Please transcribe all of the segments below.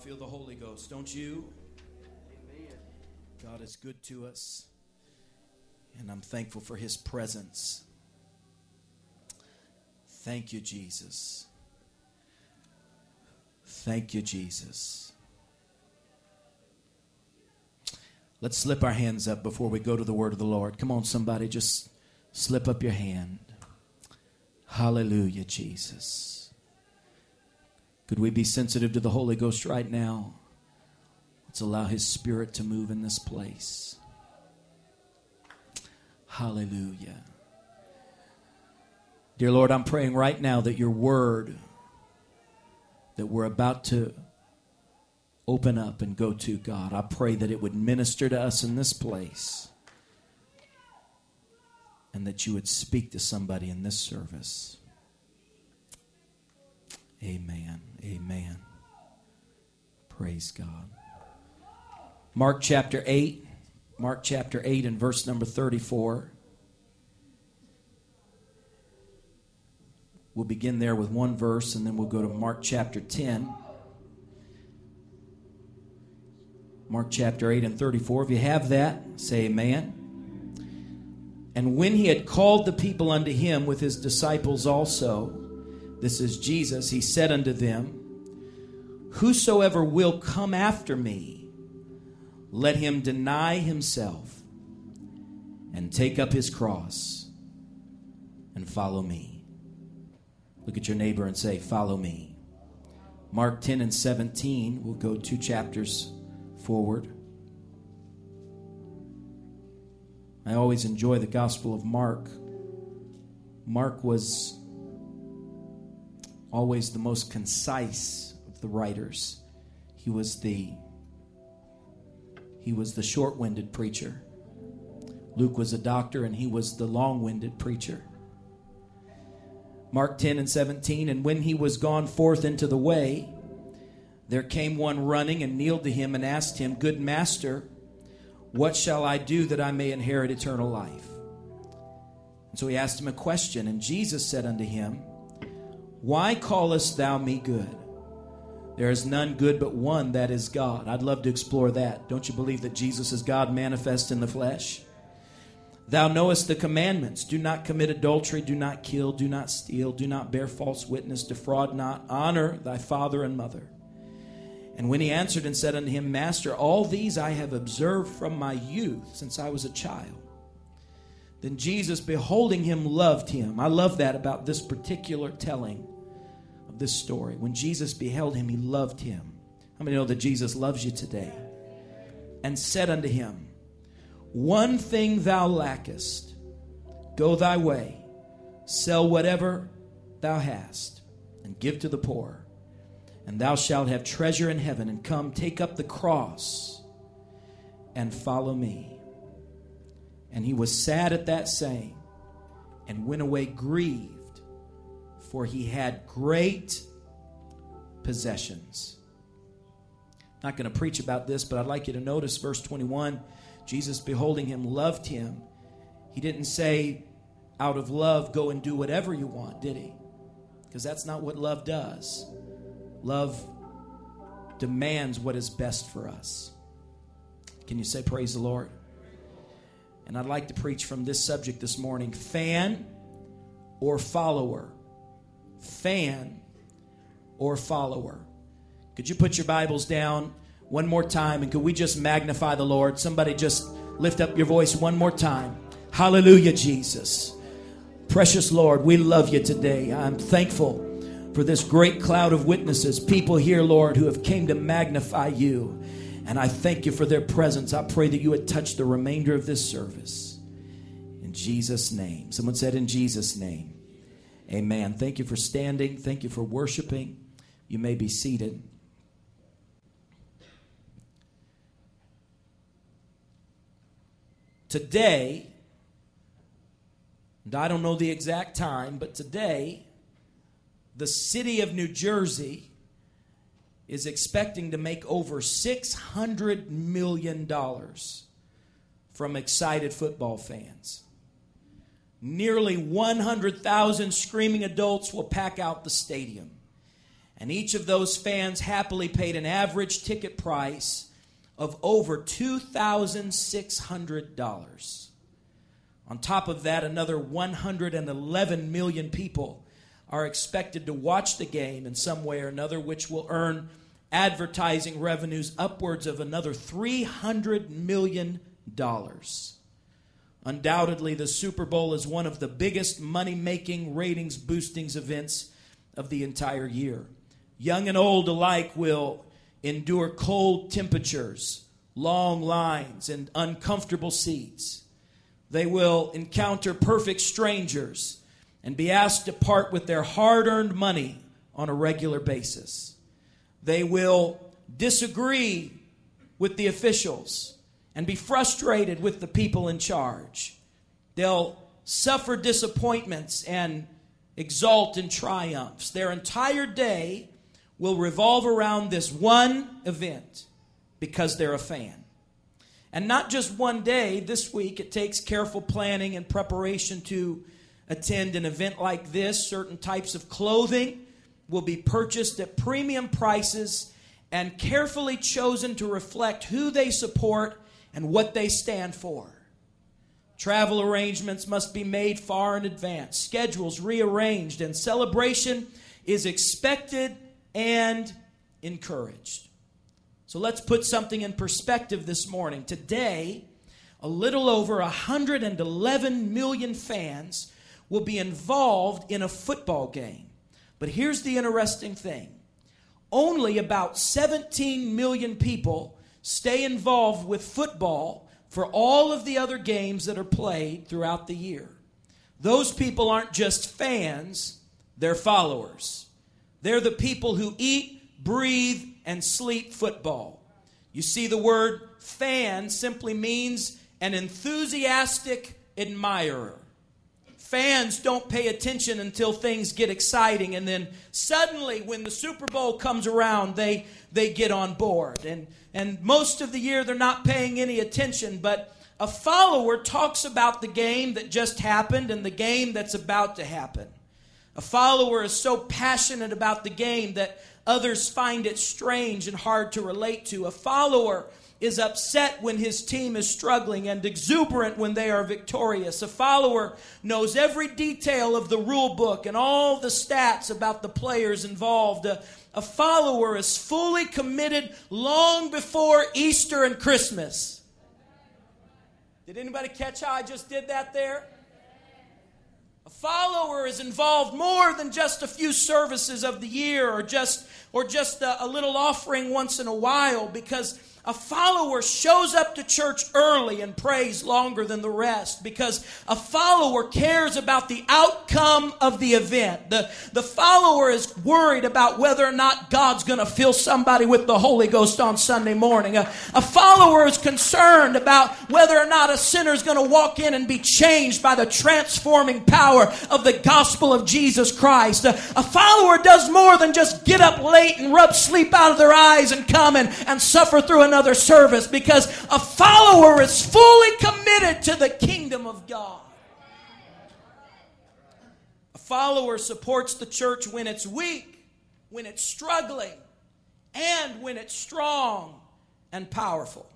feel the Holy Ghost, don't you? Amen. God is good to us, and I'm thankful for His presence. Thank you, Jesus. Thank you, Jesus. Let's slip our hands up before we go to the word of the Lord. Come on, somebody, just slip up your hand. Hallelujah, Jesus. Could we be sensitive to the Holy Ghost right now? Let's allow His Spirit to move in this place. Hallelujah. Dear Lord, I'm praying right now that your word that we're about to open up and go to, God, I pray that it would minister to us in this place and that you would speak to somebody in this service. Amen. Amen. Praise God. Mark chapter 8. Mark chapter 8 and verse number 34. We'll begin there with one verse, and then we'll go to Mark chapter 10. Mark chapter 8 and 34. If you have that, say amen. And when he had called the people unto him with his disciples also, this is Jesus, he said unto them, whosoever will come after me, let him deny himself and take up his cross and follow me. Look at your neighbor and say, follow me. Mark 10 and 17, we'll go 2 chapters forward. I always enjoy the Gospel of Mark. Mark was always the most concise of the writers. He was the short-winded preacher. Luke was a doctor, and he was the long-winded preacher. Mark 10 and 17, and when he was gone forth into the way, there came one running and kneeled to him and asked him, good master, what shall I do that I may inherit eternal life? And so he asked him a question, and Jesus said unto him, why callest thou me good? There is none good but one, that is God. I'd love to explore that. Don't you believe that Jesus is God manifest in the flesh? Thou knowest the commandments. Do not commit adultery. Do not kill. Do not steal. Do not bear false witness. Defraud not. Honor thy father and mother. And when he answered and said unto him, master, all these I have observed from my youth, since I was a child. Then Jesus, beholding him, loved him. I love that about this particular telling of this story. When Jesus beheld him, he loved him. How many know that Jesus loves you today? And said unto him, one thing thou lackest, go thy way, sell whatever thou hast, and give to the poor, and thou shalt have treasure in heaven, and come, take up the cross, and follow me. And he was sad at that saying, and went away grieved, for he had great possessions. I'm not going to preach about this, but I'd like you to notice verse 21. Jesus, beholding him, loved him. He didn't say, out of love, go and do whatever you want, did he? Because that's not what love does. Love demands what is best for us. Can you say praise the Lord? And I'd like to preach from this subject this morning, fan or follower. Fan or follower. Could you put your Bibles down? One more time, and could we just magnify the Lord? Somebody just lift up your voice one more time. Hallelujah, Jesus. Precious Lord, we love you today. I'm thankful for this great cloud of witnesses, people here, Lord, who have came to magnify you. And I thank you for their presence. I pray that you would touch the remainder of this service. In Jesus' name. Someone said, in Jesus' name. Amen. Thank you for standing. Thank you for worshiping. You may be seated. Today, and I don't know the exact time, but today, the city of New Jersey is expecting to make over $600 million from excited football fans. Nearly 100,000 screaming adults will pack out the stadium. And each of those fans happily paid an average ticket price of over $2,600. On top of that, another 111 million people are expected to watch the game in some way or another, which will earn advertising revenues upwards of another $300 million. Undoubtedly, the Super Bowl is one of the biggest money-making, ratings-boosting events of the entire year. Young and old alike will endure cold temperatures, long lines, and uncomfortable seats. They will encounter perfect strangers and be asked to part with their hard-earned money on a regular basis. They will disagree with the officials and be frustrated with the people in charge. They'll suffer disappointments and exult in triumphs. Their entire day will revolve around this one event because they're a fan. And not just one day. This week, it takes careful planning and preparation to attend an event like this. Certain types of clothing will be purchased at premium prices and carefully chosen to reflect who they support and what they stand for. Travel arrangements must be made far in advance, schedules rearranged, and celebration is expected and encouraged. So let's put something in perspective this morning. Today, a little over 111 million fans will be involved in a football game. But here's the interesting thing. Only about 17 million people stay involved with football for all of the other games that are played throughout the year. Those people aren't just fans, they're followers. They're the people who eat, breathe, and sleep football. You see, the word fan simply means an enthusiastic admirer. Fans don't pay attention until things get exciting, and then suddenly when the Super Bowl comes around, they get on board. And most of the year they're not paying any attention, but a follower talks about the game that just happened and the game that's about to happen. A follower is so passionate about the game that others find it strange and hard to relate to. A follower is upset when his team is struggling and exuberant when they are victorious. A follower knows every detail of the rule book and all the stats about the players involved. A follower is fully committed long before Easter and Christmas. Did anybody catch how I just did that there? A follower is involved more than just a few services of the year or just a little offering once in a while, because a follower shows up to church early and prays longer than the rest, because a follower cares about the outcome of the event. The follower is worried about whether or not God's going to fill somebody with the Holy Ghost on Sunday morning. A follower is concerned about whether or not a sinner is going to walk in and be changed by the transforming power of the gospel of Jesus Christ. A follower does more than just get up late and rub sleep out of their eyes and come and suffer through another service, because a follower is fully committed to the kingdom of God. A follower supports the church when it's weak, when it's struggling, and when it's strong and powerful.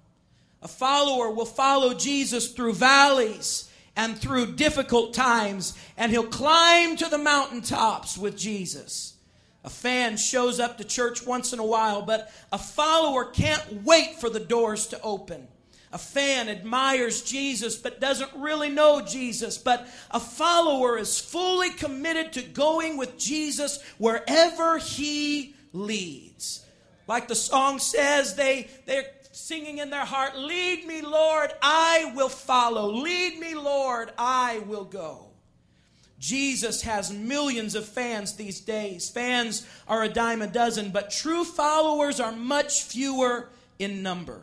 A follower will follow Jesus through valleys and through difficult times, and he'll climb to the mountaintops with Jesus. A fan shows up to church once in a while, but a follower can't wait for the doors to open. A fan admires Jesus but doesn't really know Jesus. But a follower is fully committed to going with Jesus wherever he leads. Like the song says, they're singing in their heart, "Lead me, Lord, I will follow. Lead me, Lord, I will go." Jesus has millions of fans these days. Fans are a dime a dozen, but true followers are much fewer in number.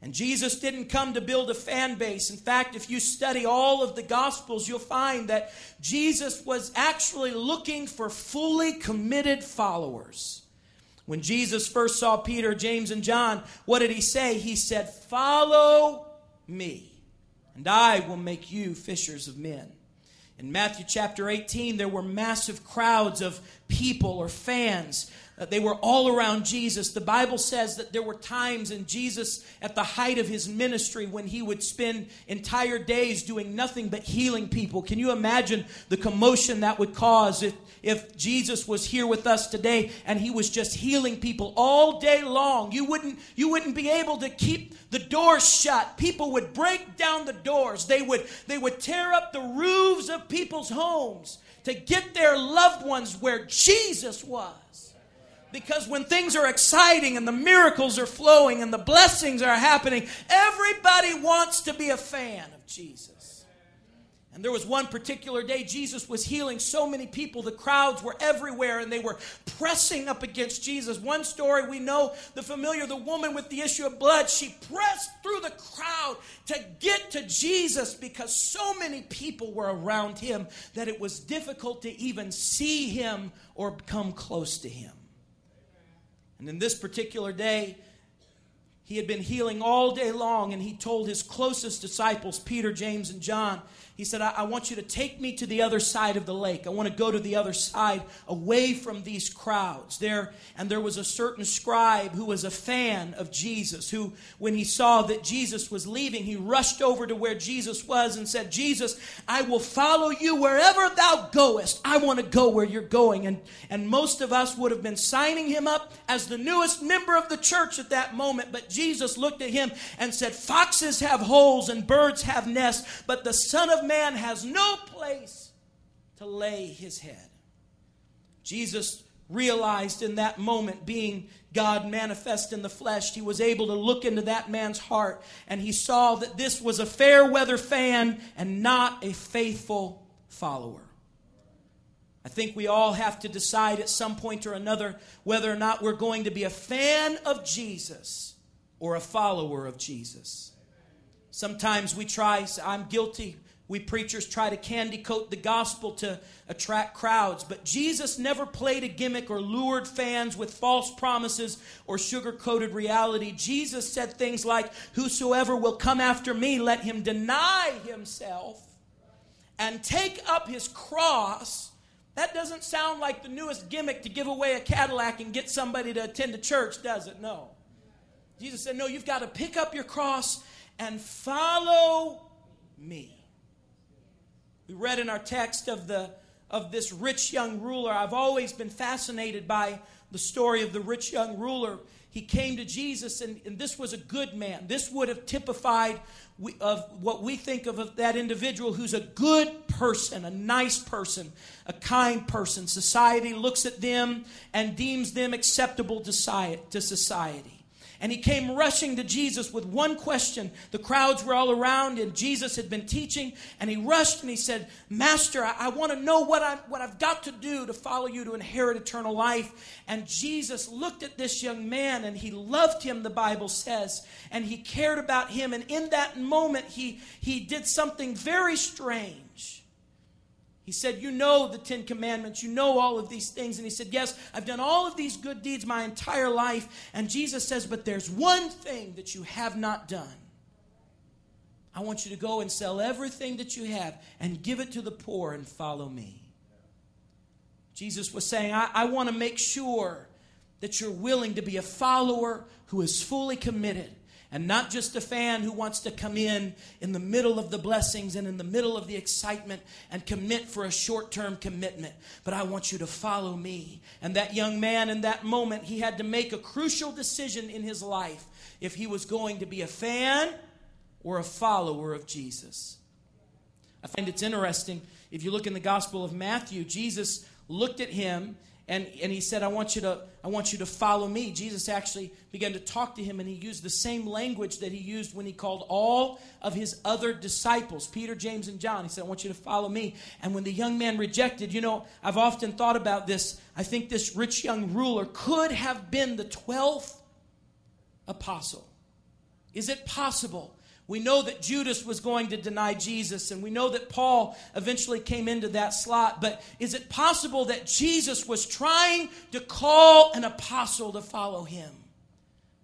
And Jesus didn't come to build a fan base. In fact, if you study all of the Gospels, you'll find that Jesus was actually looking for fully committed followers. When Jesus first saw Peter, James, and John, what did he say? He said, "Follow me, and I will make you fishers of men." In Matthew chapter 18, there were massive crowds of people or fans They were all around Jesus. The Bible says that there were times in Jesus at the height of his ministry when he would spend entire days doing nothing but healing people. Can you imagine the commotion that would cause if Jesus was here with us today and he was just healing people all day long? You wouldn't be able to keep the doors shut. People would break down the doors. They would tear up the roofs of people's homes to get their loved ones where Jesus was. Because when things are exciting and the miracles are flowing and the blessings are happening, everybody wants to be a fan of Jesus. And there was one particular day Jesus was healing so many people. The crowds were everywhere and they were pressing up against Jesus. One story we know, the woman with the issue of blood, she pressed through the crowd to get to Jesus because so many people were around him that it was difficult to even see him or come close to him. And in this particular day, he had been healing all day long, and he told his closest disciples, Peter, James, and John, he said, I want you to take me to the other side of the lake. I want to go to the other side, away from these crowds. There was a certain scribe who was a fan of Jesus, who, when he saw that Jesus was leaving, he rushed over to where Jesus was and said, Jesus, I will follow you wherever thou goest. I want to go where you're going. And most of us would have been signing him up as the newest member of the church at that moment, but Jesus looked at him and said, foxes have holes and birds have nests, but the Son of Man has no place to lay his head. Jesus realized in that moment, being God manifest in the flesh, he was able to look into that man's heart, and he saw that this was a fair weather fan and not a faithful follower. I think we all have to decide at some point or another whether or not we're going to be a fan of Jesus or a follower of Jesus. Sometimes I'm guilty, we preachers try to candy coat the gospel to attract crowds, but Jesus never played a gimmick or lured fans with false promises or sugar-coated reality. Jesus said things like, whosoever will come after me, let him deny himself and take up his cross. That doesn't sound like the newest gimmick to give away a Cadillac and get somebody to attend a church, does it? No. Jesus said, no, you've got to pick up your cross and follow me. We read in our text of this rich young ruler. I've always been fascinated by the story of the rich young ruler. He came to Jesus, and this was a good man. This would have typified of what we think of that individual who's a good person, a nice person, a kind person. Society looks at them and deems them acceptable to society. And he came rushing to Jesus with one question. The crowds were all around, and Jesus had been teaching. And he rushed and he said, Master, I want to know what I've got to do to follow you to inherit eternal life. And Jesus looked at this young man, and he loved him, the Bible says. And he cared about him. And in that moment, he did something very strange. He said, you know the Ten Commandments, you know all of these things. And he said, yes, I've done all of these good deeds my entire life. And Jesus says, but there's one thing that you have not done. I want you to go and sell everything that you have and give it to the poor and follow me. Jesus was saying, I want to make sure that you're willing to be a follower who is fully committed. And not just a fan who wants to come in the middle of the blessings and in the middle of the excitement and commit for a short-term commitment. But I want you to follow me. And that young man in that moment, he had to make a crucial decision in his life if he was going to be a fan or a follower of Jesus. I find it's interesting. If you look in the Gospel of Matthew, Jesus looked at him and he said, I want you to follow me. Jesus actually began to talk to him, and he used the same language that he used when he called all of his other disciples, Peter, James, and John. He said, I want you to follow me. And when the young man rejected, I've often thought about this. I think this rich young ruler could have been the 12th apostle. Is it possible? We know that Judas was going to deny Jesus, and we know that Paul eventually came into that slot. But is it possible that Jesus was trying to call an apostle to follow him?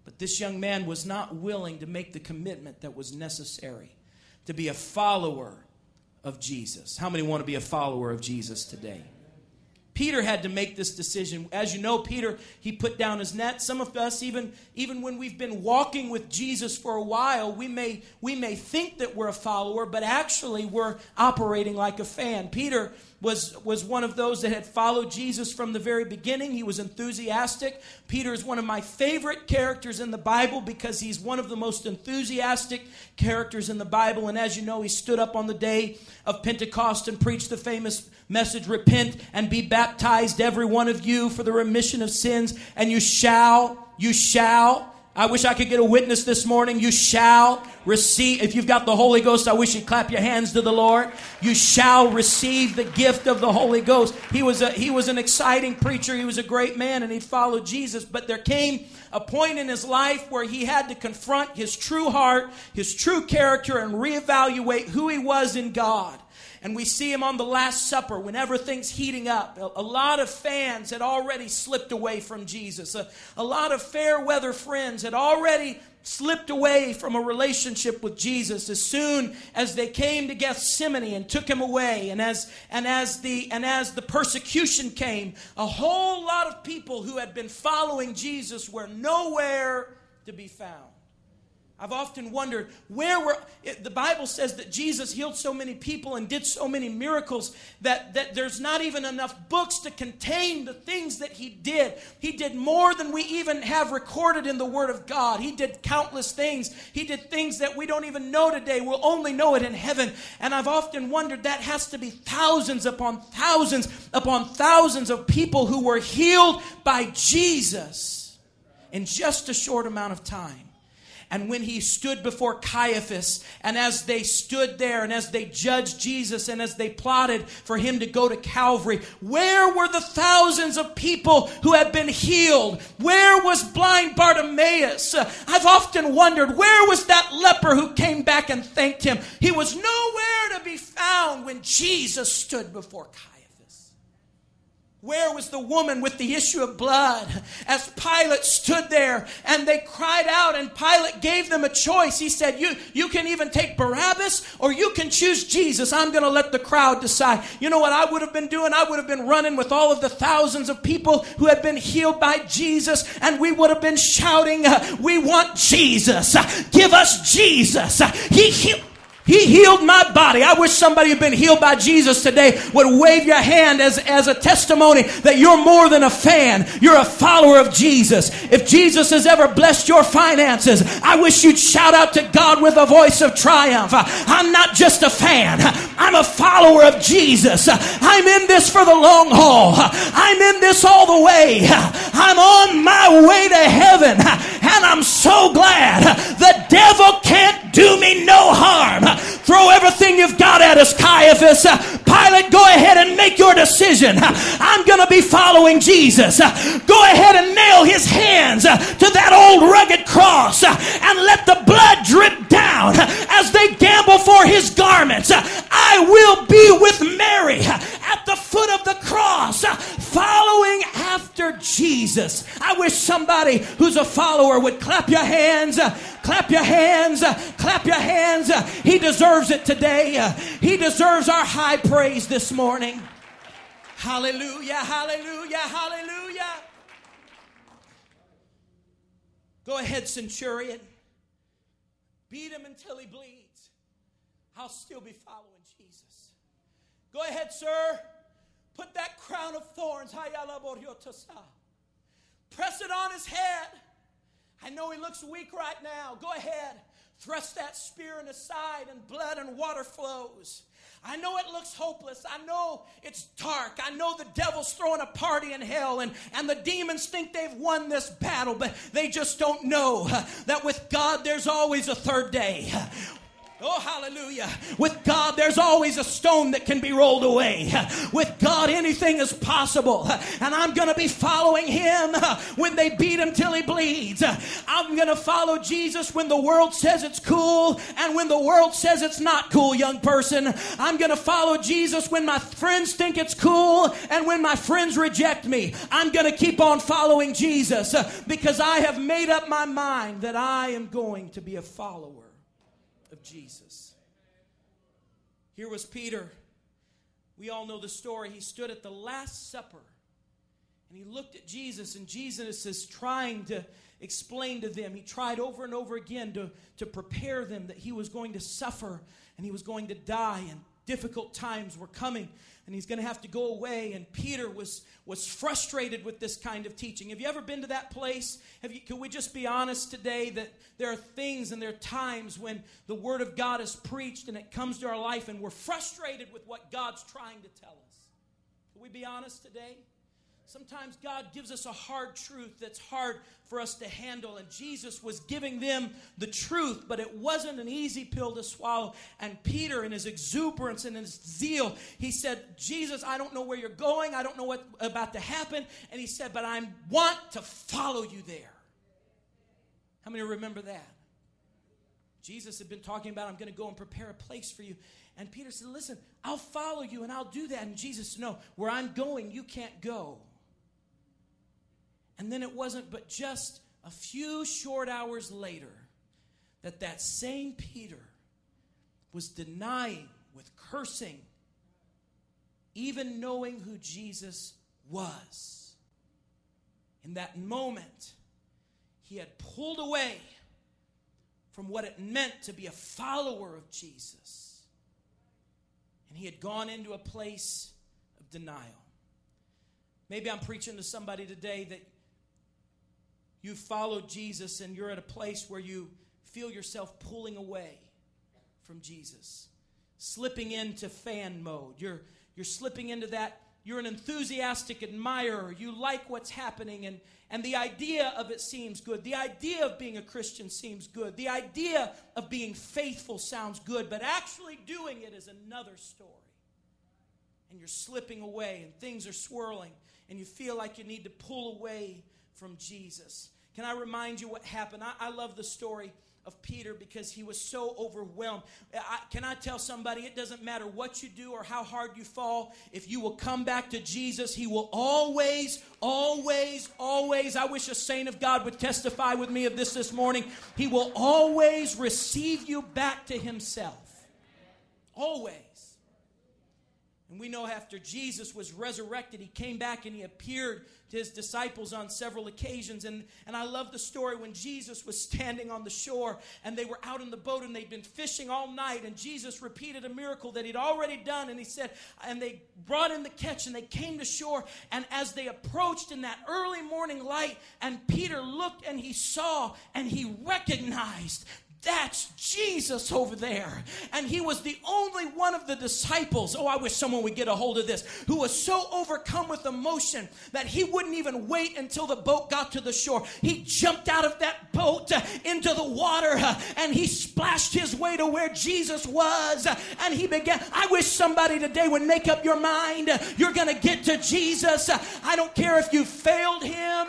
But this young man was not willing to make the commitment that was necessary to be a follower of Jesus. How many want to be a follower of Jesus today? Peter had to make this decision. As you know, Peter, he put down his net. Some of us, even when we've been walking with Jesus for a while, we may think that we're a follower, but actually we're operating like a fan. Peter was one of those that had followed Jesus from the very beginning. He was enthusiastic. Peter is one of my favorite characters in the Bible because he's one of the most enthusiastic characters in the Bible. And as you know, he stood up on the day of Pentecost and preached the famous message, repent and be baptized, every one of you, for the remission of sins. And you shall. I wish I could get a witness this morning. You shall receive. If you've got the Holy Ghost, I wish you'd clap your hands to the Lord. You shall receive the gift of the Holy Ghost. He was an exciting preacher. He was a great man, and he followed Jesus. But there came a point in his life where he had to confront his true heart, his true character, and reevaluate who he was in God. And we see him on the Last Supper when everything's heating up. A lot of fans had already slipped away from Jesus. A lot of fair weather friends had already slipped away from a relationship with Jesus as soon as they came to Gethsemane and took him away. And as the persecution came, a whole lot of people who had been following Jesus were nowhere to be found. I've often wondered, the Bible says that Jesus healed so many people and did so many miracles that there's not even enough books to contain the things that he did. He did more than we even have recorded in the Word of God. He did countless things. He did things that we don't even know today. We'll only know it in heaven. And I've often wondered, that has to be thousands upon thousands of people who were healed by Jesus in just a short amount of time. And when he stood before Caiaphas, and as they stood there, and as they judged Jesus, and as they plotted for him to go to Calvary, where were the thousands of people who had been healed? Where was blind Bartimaeus? I've often wondered, where was that leper who came back and thanked him? He was nowhere to be found when Jesus stood before Caiaphas. Where was the woman with the issue of blood? As Pilate stood there and they cried out, and Pilate gave them a choice. He said, you can even take Barabbas, or you can choose Jesus. I'm going to let the crowd decide. You know what I would have been doing? I would have been running with all of the thousands of people who had been healed by Jesus, and we would have been shouting, we want Jesus. Give us Jesus. He healed my body. I wish somebody who'd been healed by Jesus today would wave your hand as a testimony that you're more than a fan. You're a follower of Jesus. If Jesus has ever blessed your finances, I wish you'd shout out to God with a voice of triumph. I'm not just a fan. I'm a follower of Jesus. I'm in this for the long haul. I'm in this all the way. I'm on my way to heaven. And I'm so glad the devil can't do me no harm. Throw everything you've got at us, Caiaphas. Pilate, go ahead and make your decision. I'm going to be following Jesus. Go ahead and nail his hands to that old rugged cross and let the blood drip down as they gamble for his garments. I will be with Mary at the foot of the cross, following after Jesus. I wish somebody who's a follower would clap your hands. Clap your hands. Clap your hands. He deserves it today. He deserves our high praise this morning. Hallelujah, hallelujah, hallelujah. Go ahead, centurion. Beat him until he bleeds. I'll still be following Jesus. Go ahead, sir. Put that crown of thorns. Press it on his head. I know he looks weak right now. Go ahead. Thrust that spear in his side, and blood and water flows. I know it looks hopeless. I know it's dark. I know the devil's throwing a party in hell, and the demons think they've won this battle, but they just don't know that with God there's always a third day. Oh, hallelujah. With God, there's always a stone that can be rolled away. With God, anything is possible. And I'm going to be following him when they beat him till he bleeds. I'm going to follow Jesus when the world says it's cool and when the world says it's not cool, young person. I'm going to follow Jesus when my friends think it's cool and when my friends reject me. I'm going to keep on following Jesus because I have made up my mind that I am going to be a follower of Jesus. Here was Peter. We all know the story. He stood at the Last Supper And he looked at Jesus, and Jesus is trying to explain to them. He tried over and over again to prepare them that he was going to suffer and he was going to die, and difficult times were coming, and he's going to have to go away. And Peter was frustrated with this kind of teaching. Have you ever been to that place? Can we just be honest today that there are things and there are times when the Word of God is preached and it comes to our life and we're frustrated with what God's trying to tell us? Can we be honest today? Sometimes God gives us a hard truth that's hard for us to handle. And Jesus was giving them the truth, but it wasn't an easy pill to swallow. And Peter, in his exuberance and his zeal, he said, Jesus, I don't know where you're going. I don't know what's about to happen. And he said, but I want to follow you there. How many remember that? Jesus had been talking about, I'm going to go and prepare a place for you. And Peter said, listen, I'll follow you and I'll do that. And Jesus said, no, where I'm going, you can't go. And then it wasn't but just a few short hours later that that same Peter was denying with cursing, even knowing who Jesus was. In that moment, he had pulled away from what it meant to be a follower of Jesus. And he had gone into a place of denial. Maybe I'm preaching to somebody today that you followed Jesus and you're at a place where you feel yourself pulling away from Jesus, slipping into fan mode. You're slipping into that. You're an enthusiastic admirer. You like what's happening, and the idea of it seems good. The idea of being a Christian seems good. The idea of being faithful sounds good, but actually doing it is another story. And you're slipping away, and things are swirling, and you feel like you need to pull away from Jesus. Can I remind you what happened? I love the story of Peter because he was so overwhelmed. Can I tell somebody, it doesn't matter what you do or how hard you fall, if you will come back to Jesus, he will always, always, always, I wish a saint of God would testify with me of this morning, he will always receive you back to himself. Always. And we know after Jesus was resurrected, he came back and he appeared to his disciples on several occasions. And I love the story when Jesus was standing on the shore and they were out in the boat and they'd been fishing all night. And Jesus repeated a miracle that he'd already done. And he said, and they brought in the catch and they came to shore. And as they approached in that early morning light, and Peter looked and he saw and he recognized, that's Jesus over there. And he was the only one of the disciples, oh, I wish someone would get a hold of this, who was so overcome with emotion that he wouldn't even wait until the boat got to the shore. He jumped out of that boat into the water and he splashed his way to where Jesus was. And he began, I wish somebody today would make up your mind, you're going to get to Jesus. I don't care if you failed him.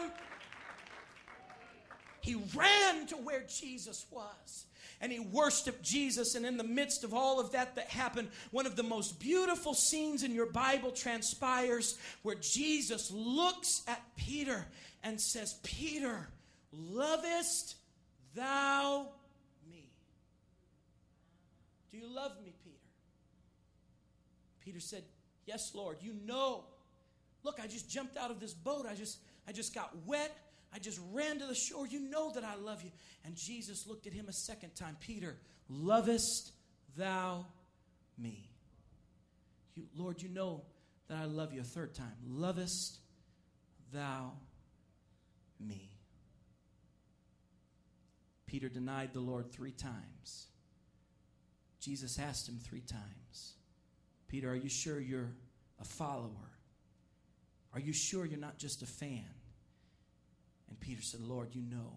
He ran to where Jesus was, and he worshiped Jesus. And in the midst of all of that happened, one of the most beautiful scenes in your Bible transpires, where Jesus looks at Peter and says, Peter, lovest thou me? Do you love me, Peter? Peter said, yes, Lord, you know. Look, I just jumped out of this boat. I just got wet. I just ran to the shore. You know that I love you. And Jesus looked at him a second time. Peter, lovest thou me? Lord, you know that I love you. A third time. Lovest thou me? Peter denied the Lord three times. Jesus asked him three times, Peter, are you sure you're a follower? Are you sure you're not just a fan? And Peter said, Lord, you know,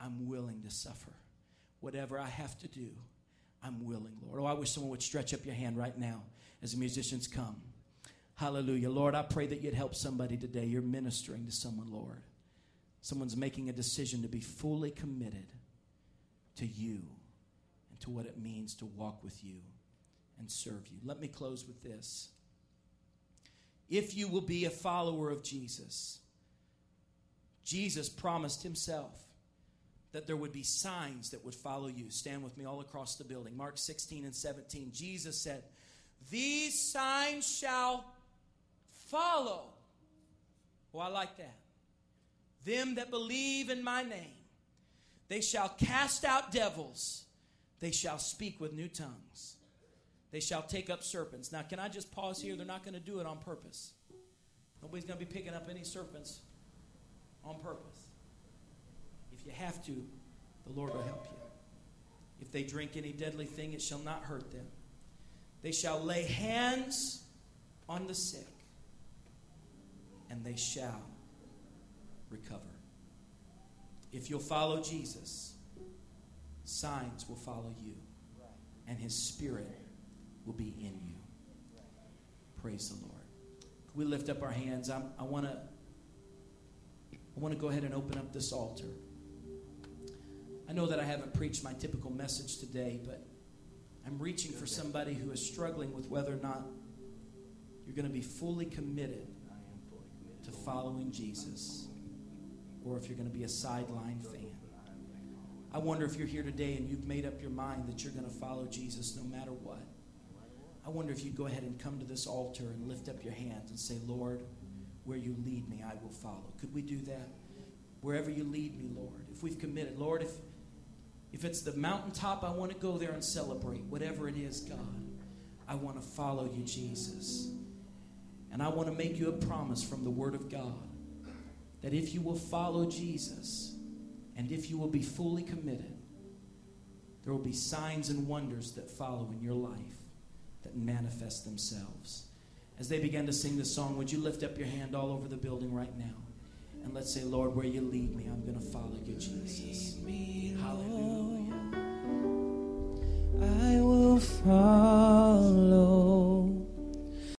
I'm willing to suffer. Whatever I have to do, I'm willing, Lord. Oh, I wish someone would stretch up your hand right now as the musicians come. Hallelujah. Lord, I pray that you'd help somebody today. You're ministering to someone, Lord. Someone's making a decision to be fully committed to you and to what it means to walk with you and serve you. Let me close with this. If you will be a follower of Jesus, Jesus promised himself that there would be signs that would follow you. Stand with me all across the building. Mark 16 and 17. Jesus said, these signs shall follow Oh, I like that. Them that believe in my name, they shall cast out devils. They shall speak with new tongues. They shall take up serpents. Now, can I just pause here? They're not going to do it on purpose. Nobody's going to be picking up any serpents on purpose. If you have to, the Lord will help you. If they drink any deadly thing, it shall not hurt them. They shall lay hands on the sick, and they shall recover. If you'll follow Jesus, signs will follow you, and his spirit will be in you. Praise the Lord. Can we lift up our hands? I want to go ahead and open up this altar. I know that I haven't preached my typical message today, but I'm reaching for somebody who is struggling with whether or not you're going to be fully committed to following Jesus, or if you're going to be a sideline fan. I wonder if you're here today and you've made up your mind that you're going to follow Jesus no matter what. I wonder if you'd go ahead and come to this altar and lift up your hands and say, Lord, where you lead me, I will follow. Could we do that? Wherever you lead me, Lord. If we've committed, Lord, if it's the mountaintop, I want to go there and celebrate. Whatever it is, God, I want to follow you, Jesus. And I want to make you a promise from the Word of God that if you will follow Jesus and if you will be fully committed, there will be signs and wonders that follow in your life that manifest themselves. As they began to sing this song, would you lift up your hand all over the building right now? And let's say, Lord, where you lead me, I'm going to follow you, Jesus. Hallelujah. I will follow.